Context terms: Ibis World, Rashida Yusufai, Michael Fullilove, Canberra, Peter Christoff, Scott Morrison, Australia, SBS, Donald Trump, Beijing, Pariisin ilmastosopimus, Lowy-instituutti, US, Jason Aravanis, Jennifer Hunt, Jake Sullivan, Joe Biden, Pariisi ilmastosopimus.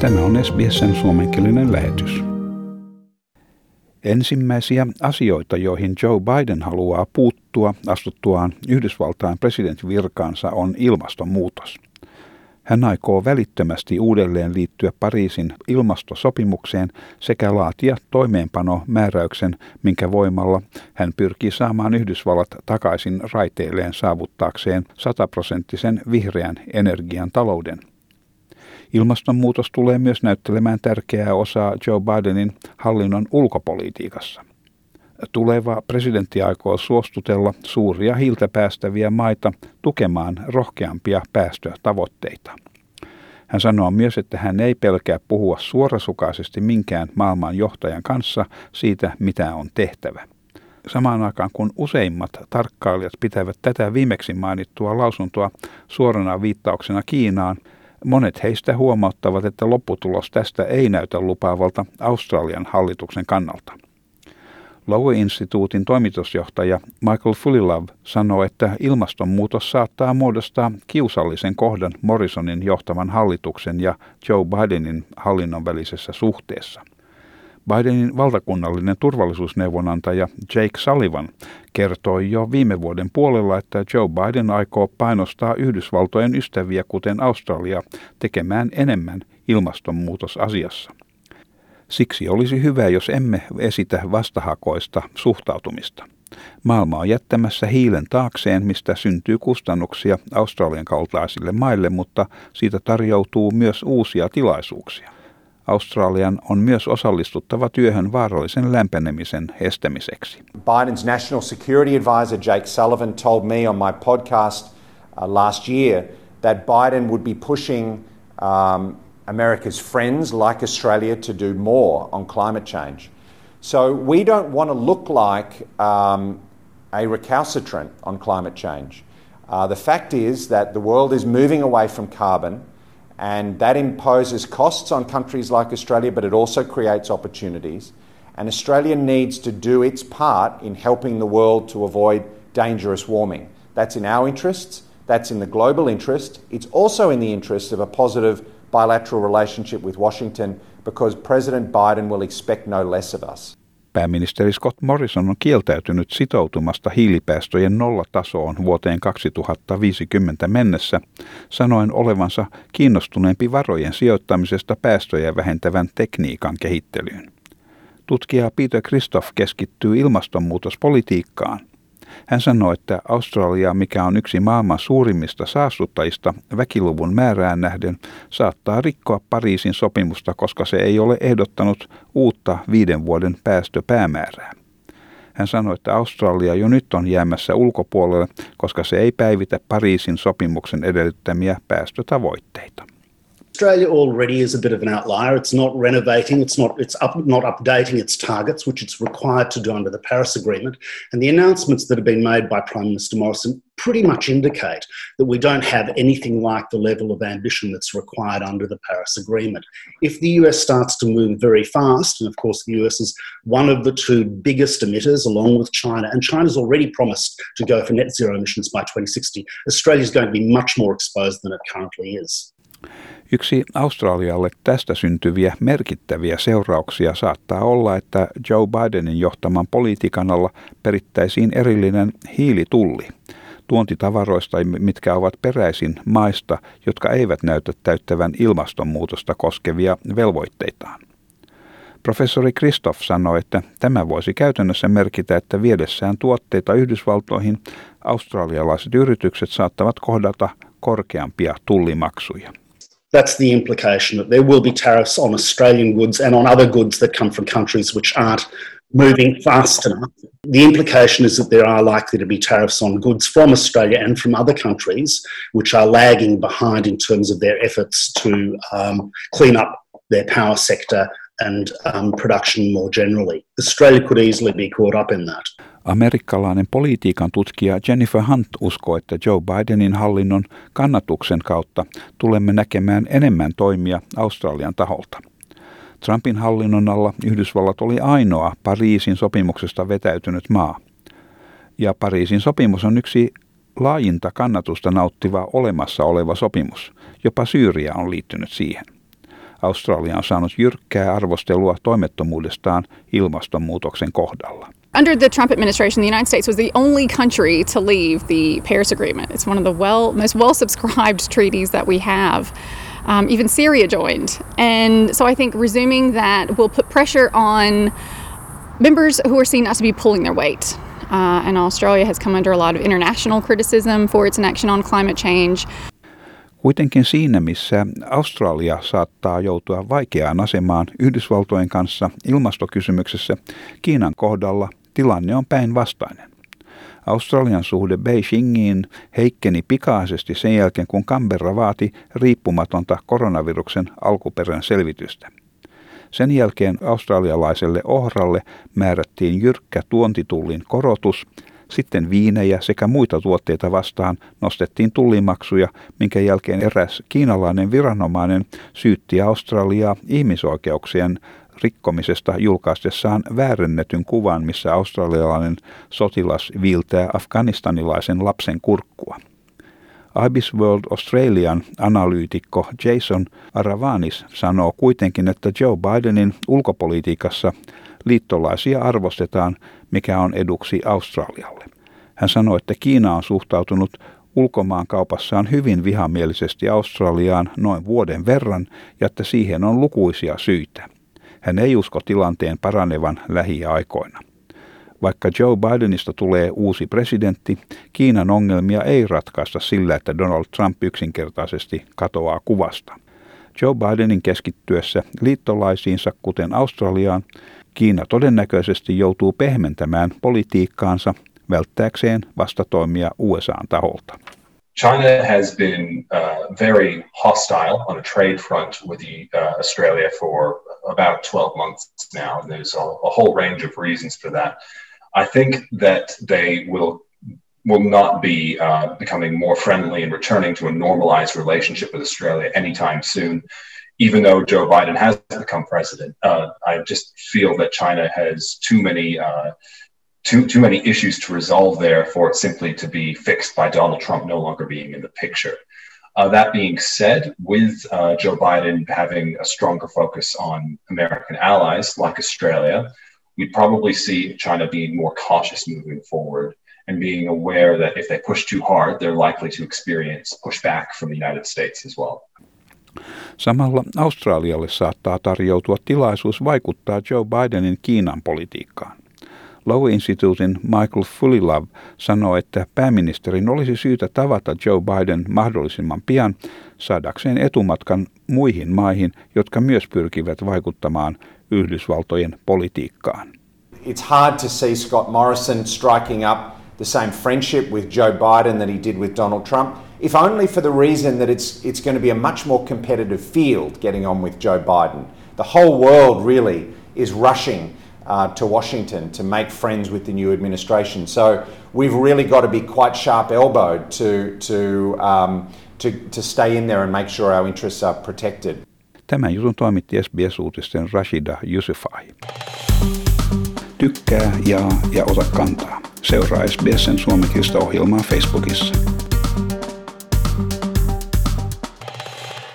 Tämä on SBS:n suomenkielinen lähetys. Ensimmäisiä asioita, joihin Joe Biden haluaa puuttua astuttuaan Yhdysvaltain presidentin virkaansa, on ilmastonmuutos. Hän aikoo välittömästi uudelleen liittyä Pariisin ilmastosopimukseen sekä laatia toimeenpanomääräyksen, minkä voimalla hän pyrkii saamaan Yhdysvallat takaisin raiteilleen saavuttaakseen 100-prosenttisen vihreän energian talouden. Ilmastonmuutos tulee myös näyttelemään tärkeää osaa Joe Bidenin hallinnon ulkopolitiikassa. Tuleva presidentti aikoo suostutella suuria hiiltä päästäviä maita tukemaan rohkeampia päästötavoitteita. Hän sanoo myös, että hän ei pelkää puhua suorasukaisesti minkään maailman johtajan kanssa siitä, mitä on tehtävä. Samaan aikaan kun useimmat tarkkailijat pitävät tätä viimeksi mainittua lausuntoa suorana viittauksena Kiinaan, monet heistä huomauttavat, että lopputulos tästä ei näytä lupaavalta Australian hallituksen kannalta. Lowy-instituutin toimitusjohtaja Michael Fullilove sanoo, että ilmastonmuutos saattaa muodostaa kiusallisen kohdan Morrisonin johtavan hallituksen ja Joe Bidenin hallinnon välisessä suhteessa. Bidenin valtakunnallinen turvallisuusneuvonantaja Jake Sullivan kertoi jo viime vuoden puolella, että Joe Biden aikoo painostaa Yhdysvaltojen ystäviä, kuten Australia, tekemään enemmän ilmastonmuutosasiassa. Siksi olisi hyvä, jos emme esitä vastahakoista suhtautumista. Maailma on jättämässä hiilen taakseen, mistä syntyy kustannuksia Australian kaltaisille maille, mutta siitä tarjoutuu myös uusia tilaisuuksia. Australian on myös osallistuttava työhön vaarallisen lämpenemisen estämiseksi. Biden's National Security Advisor Jake Sullivan told me on my podcast last year that Biden would be pushing America's friends like Australia to do more on climate change. So we don't want to look like a recalcitrant on climate change. The fact is that the world is moving away from carbon and that imposes costs on countries like Australia, but it also creates opportunities. And Australia needs to do its part in helping the world to avoid dangerous warming. That's in our interests, that's in the global interest. It's also in the interest of a positive bilateral relationship with Washington because President Biden will expect no less of us. Pääministeri Scott Morrison on kieltäytynyt sitoutumasta hiilipäästöjen nollatasoon vuoteen 2050 mennessä, sanoen olevansa kiinnostuneempi varojen sijoittamisesta päästöjä vähentävän tekniikan kehittelyyn. Tutkija Peter Christoff keskittyy ilmastonmuutospolitiikkaan. Hän sanoi, että Australia, mikä on yksi maailman suurimmista saastuttajista väkiluvun määrään nähden, saattaa rikkoa Pariisin sopimusta, koska se ei ole ehdottanut uutta 5 vuoden päästöpäämäärää. Hän sanoi, että Australia jo nyt on jäämässä ulkopuolelle, koska se ei päivitä Pariisin sopimuksen edellyttämiä päästötavoitteita. Australia already is a bit of an outlier. It's not renovating, it's not updating its targets, which it's required to do under the Paris Agreement. And the announcements that have been made by Prime Minister Morrison pretty much indicate that we don't have anything like the level of ambition that's required under the Paris Agreement. If the US starts to move very fast, and of course the US is one of the two biggest emitters along with China, and China's already promised to go for net zero emissions by 2060, Australia's going to be much more exposed than it currently is. Yksi Australialle tästä syntyviä merkittäviä seurauksia saattaa olla, että Joe Bidenin johtaman politiikan alla perittäisiin erillinen hiilitulli tuontitavaroista, mitkä ovat peräisin maista, jotka eivät näytä täyttävän ilmastonmuutosta koskevia velvoitteitaan. Professori Christoff sanoi, että tämä voisi käytännössä merkitä, että viedessään tuotteita Yhdysvaltoihin australialaiset yritykset saattavat kohdata korkeampia tullimaksuja. That's the implication that there will be tariffs on Australian goods and on other goods that come from countries which aren't moving fast enough. The implication is that there are likely to be tariffs on goods from Australia and from other countries which are lagging behind in terms of their efforts to clean up their power sector and production more generally. Australia could easily be caught up in that. Amerikkalainen politiikan tutkija Jennifer Hunt uskoo, että Joe Bidenin hallinnon kannatuksen kautta tulemme näkemään enemmän toimia Australian taholta. Trumpin hallinnon alla Yhdysvallat oli ainoa Pariisin sopimuksesta vetäytynyt maa. Ja Pariisin sopimus on yksi laajinta kannatusta nauttiva olemassa oleva sopimus. Jopa Syyria on liittynyt siihen. Australia on saanut jyrkkää arvostelua toimettomuudestaan ilmastonmuutoksen kohdalla. Under the Trump administration, the United States was the only country to leave the Paris Agreement. It's one of the most well-subscribed treaties that we have. Even Syria joined. And so I think resuming that will put pressure on members who are seen not to be pulling their weight. And Australia has come under a lot of international criticism for its inaction on climate change. Kuitenkin siinä, missä Australia saattaa joutua vaikeaan asemaan Yhdysvaltojen kanssa ilmastokysymyksessä, Kiinan kohdalla tilanne on päinvastainen. Australian suhde Beijingiin heikkeni pikaisesti sen jälkeen, kun Canberra vaati riippumatonta koronaviruksen alkuperän selvitystä. Sen jälkeen australialaiselle ohralle määrättiin jyrkkä tuontitullin korotus, sitten viinejä sekä muita tuotteita vastaan nostettiin tullimaksuja, minkä jälkeen eräs kiinalainen viranomainen syytti Australiaa ihmisoikeuksien rikkomisesta julkaistessaan väärennetyn kuvan, missä australialainen sotilas viiltää afganistanilaisen lapsen kurkkua. Ibis World Australian analyytikko Jason Aravanis sanoo kuitenkin, että Joe Bidenin ulkopolitiikassa liittolaisia arvostetaan, mikä on eduksi Australialle. Hän sanoi, että Kiina on suhtautunut ulkomaankaupassaan hyvin vihamielisesti Australiaan noin vuoden verran ja että siihen on lukuisia syitä. Hän ei usko tilanteen paranevan lähiaikoina. Vaikka Joe Bidenista tulee uusi presidentti, Kiinan ongelmia ei ratkaista sillä, että Donald Trump yksinkertaisesti katoaa kuvasta. Joe Bidenin keskittyessä liittolaisiinsa, kuten Australiaan, Kiina todennäköisesti joutuu pehmentämään politiikkaansa välttääkseen vastatoimia USA:n taholta. China has been very hostile on a trade front with Australia for about 12 months now, and there's a whole range of reasons for that. I think that they will not be becoming more friendly and returning to a normalized relationship with Australia anytime soon, even though Joe Biden has become president. I just feel that China has too many issues to resolve there for it simply to be fixed by Donald Trump no longer being in the picture. That being said, with Joe Biden having a stronger focus on American allies like Australia, we'd probably see China being more cautious moving forward and being aware that if they push too hard, they're likely to experience pushback from the United States as well. Samalla Australialle saattaa tarjoutua tilaisuus vaikuttaa Joe Bidenin Kiinan politiikkaan. Lowy-instituutin Michael Fullilove sanoi, että pääministerin olisi syytä tavata Joe Biden mahdollisimman pian saadakseen etumatkan muihin maihin, jotka myös pyrkivät vaikuttamaan Yhdysvaltojen politiikkaan. It's hard to see Scott Morrison striking up the same friendship with Joe Biden that he did with Donald Trump, if only for the reason that it's going to be a much more competitive field getting on with Joe Biden. The whole world really is rushing to Washington to make friends with the new administration. So we've really got to be quite sharp-elbowed to stay in there and make sure our interests are protected. Tämän jutun toimitti SBS-uutisten Rashida Yusufai. Tykkää, jaa ja ota kantaa. Seuraa SBS:n suomenkielistä ohjelmaa Facebookissa.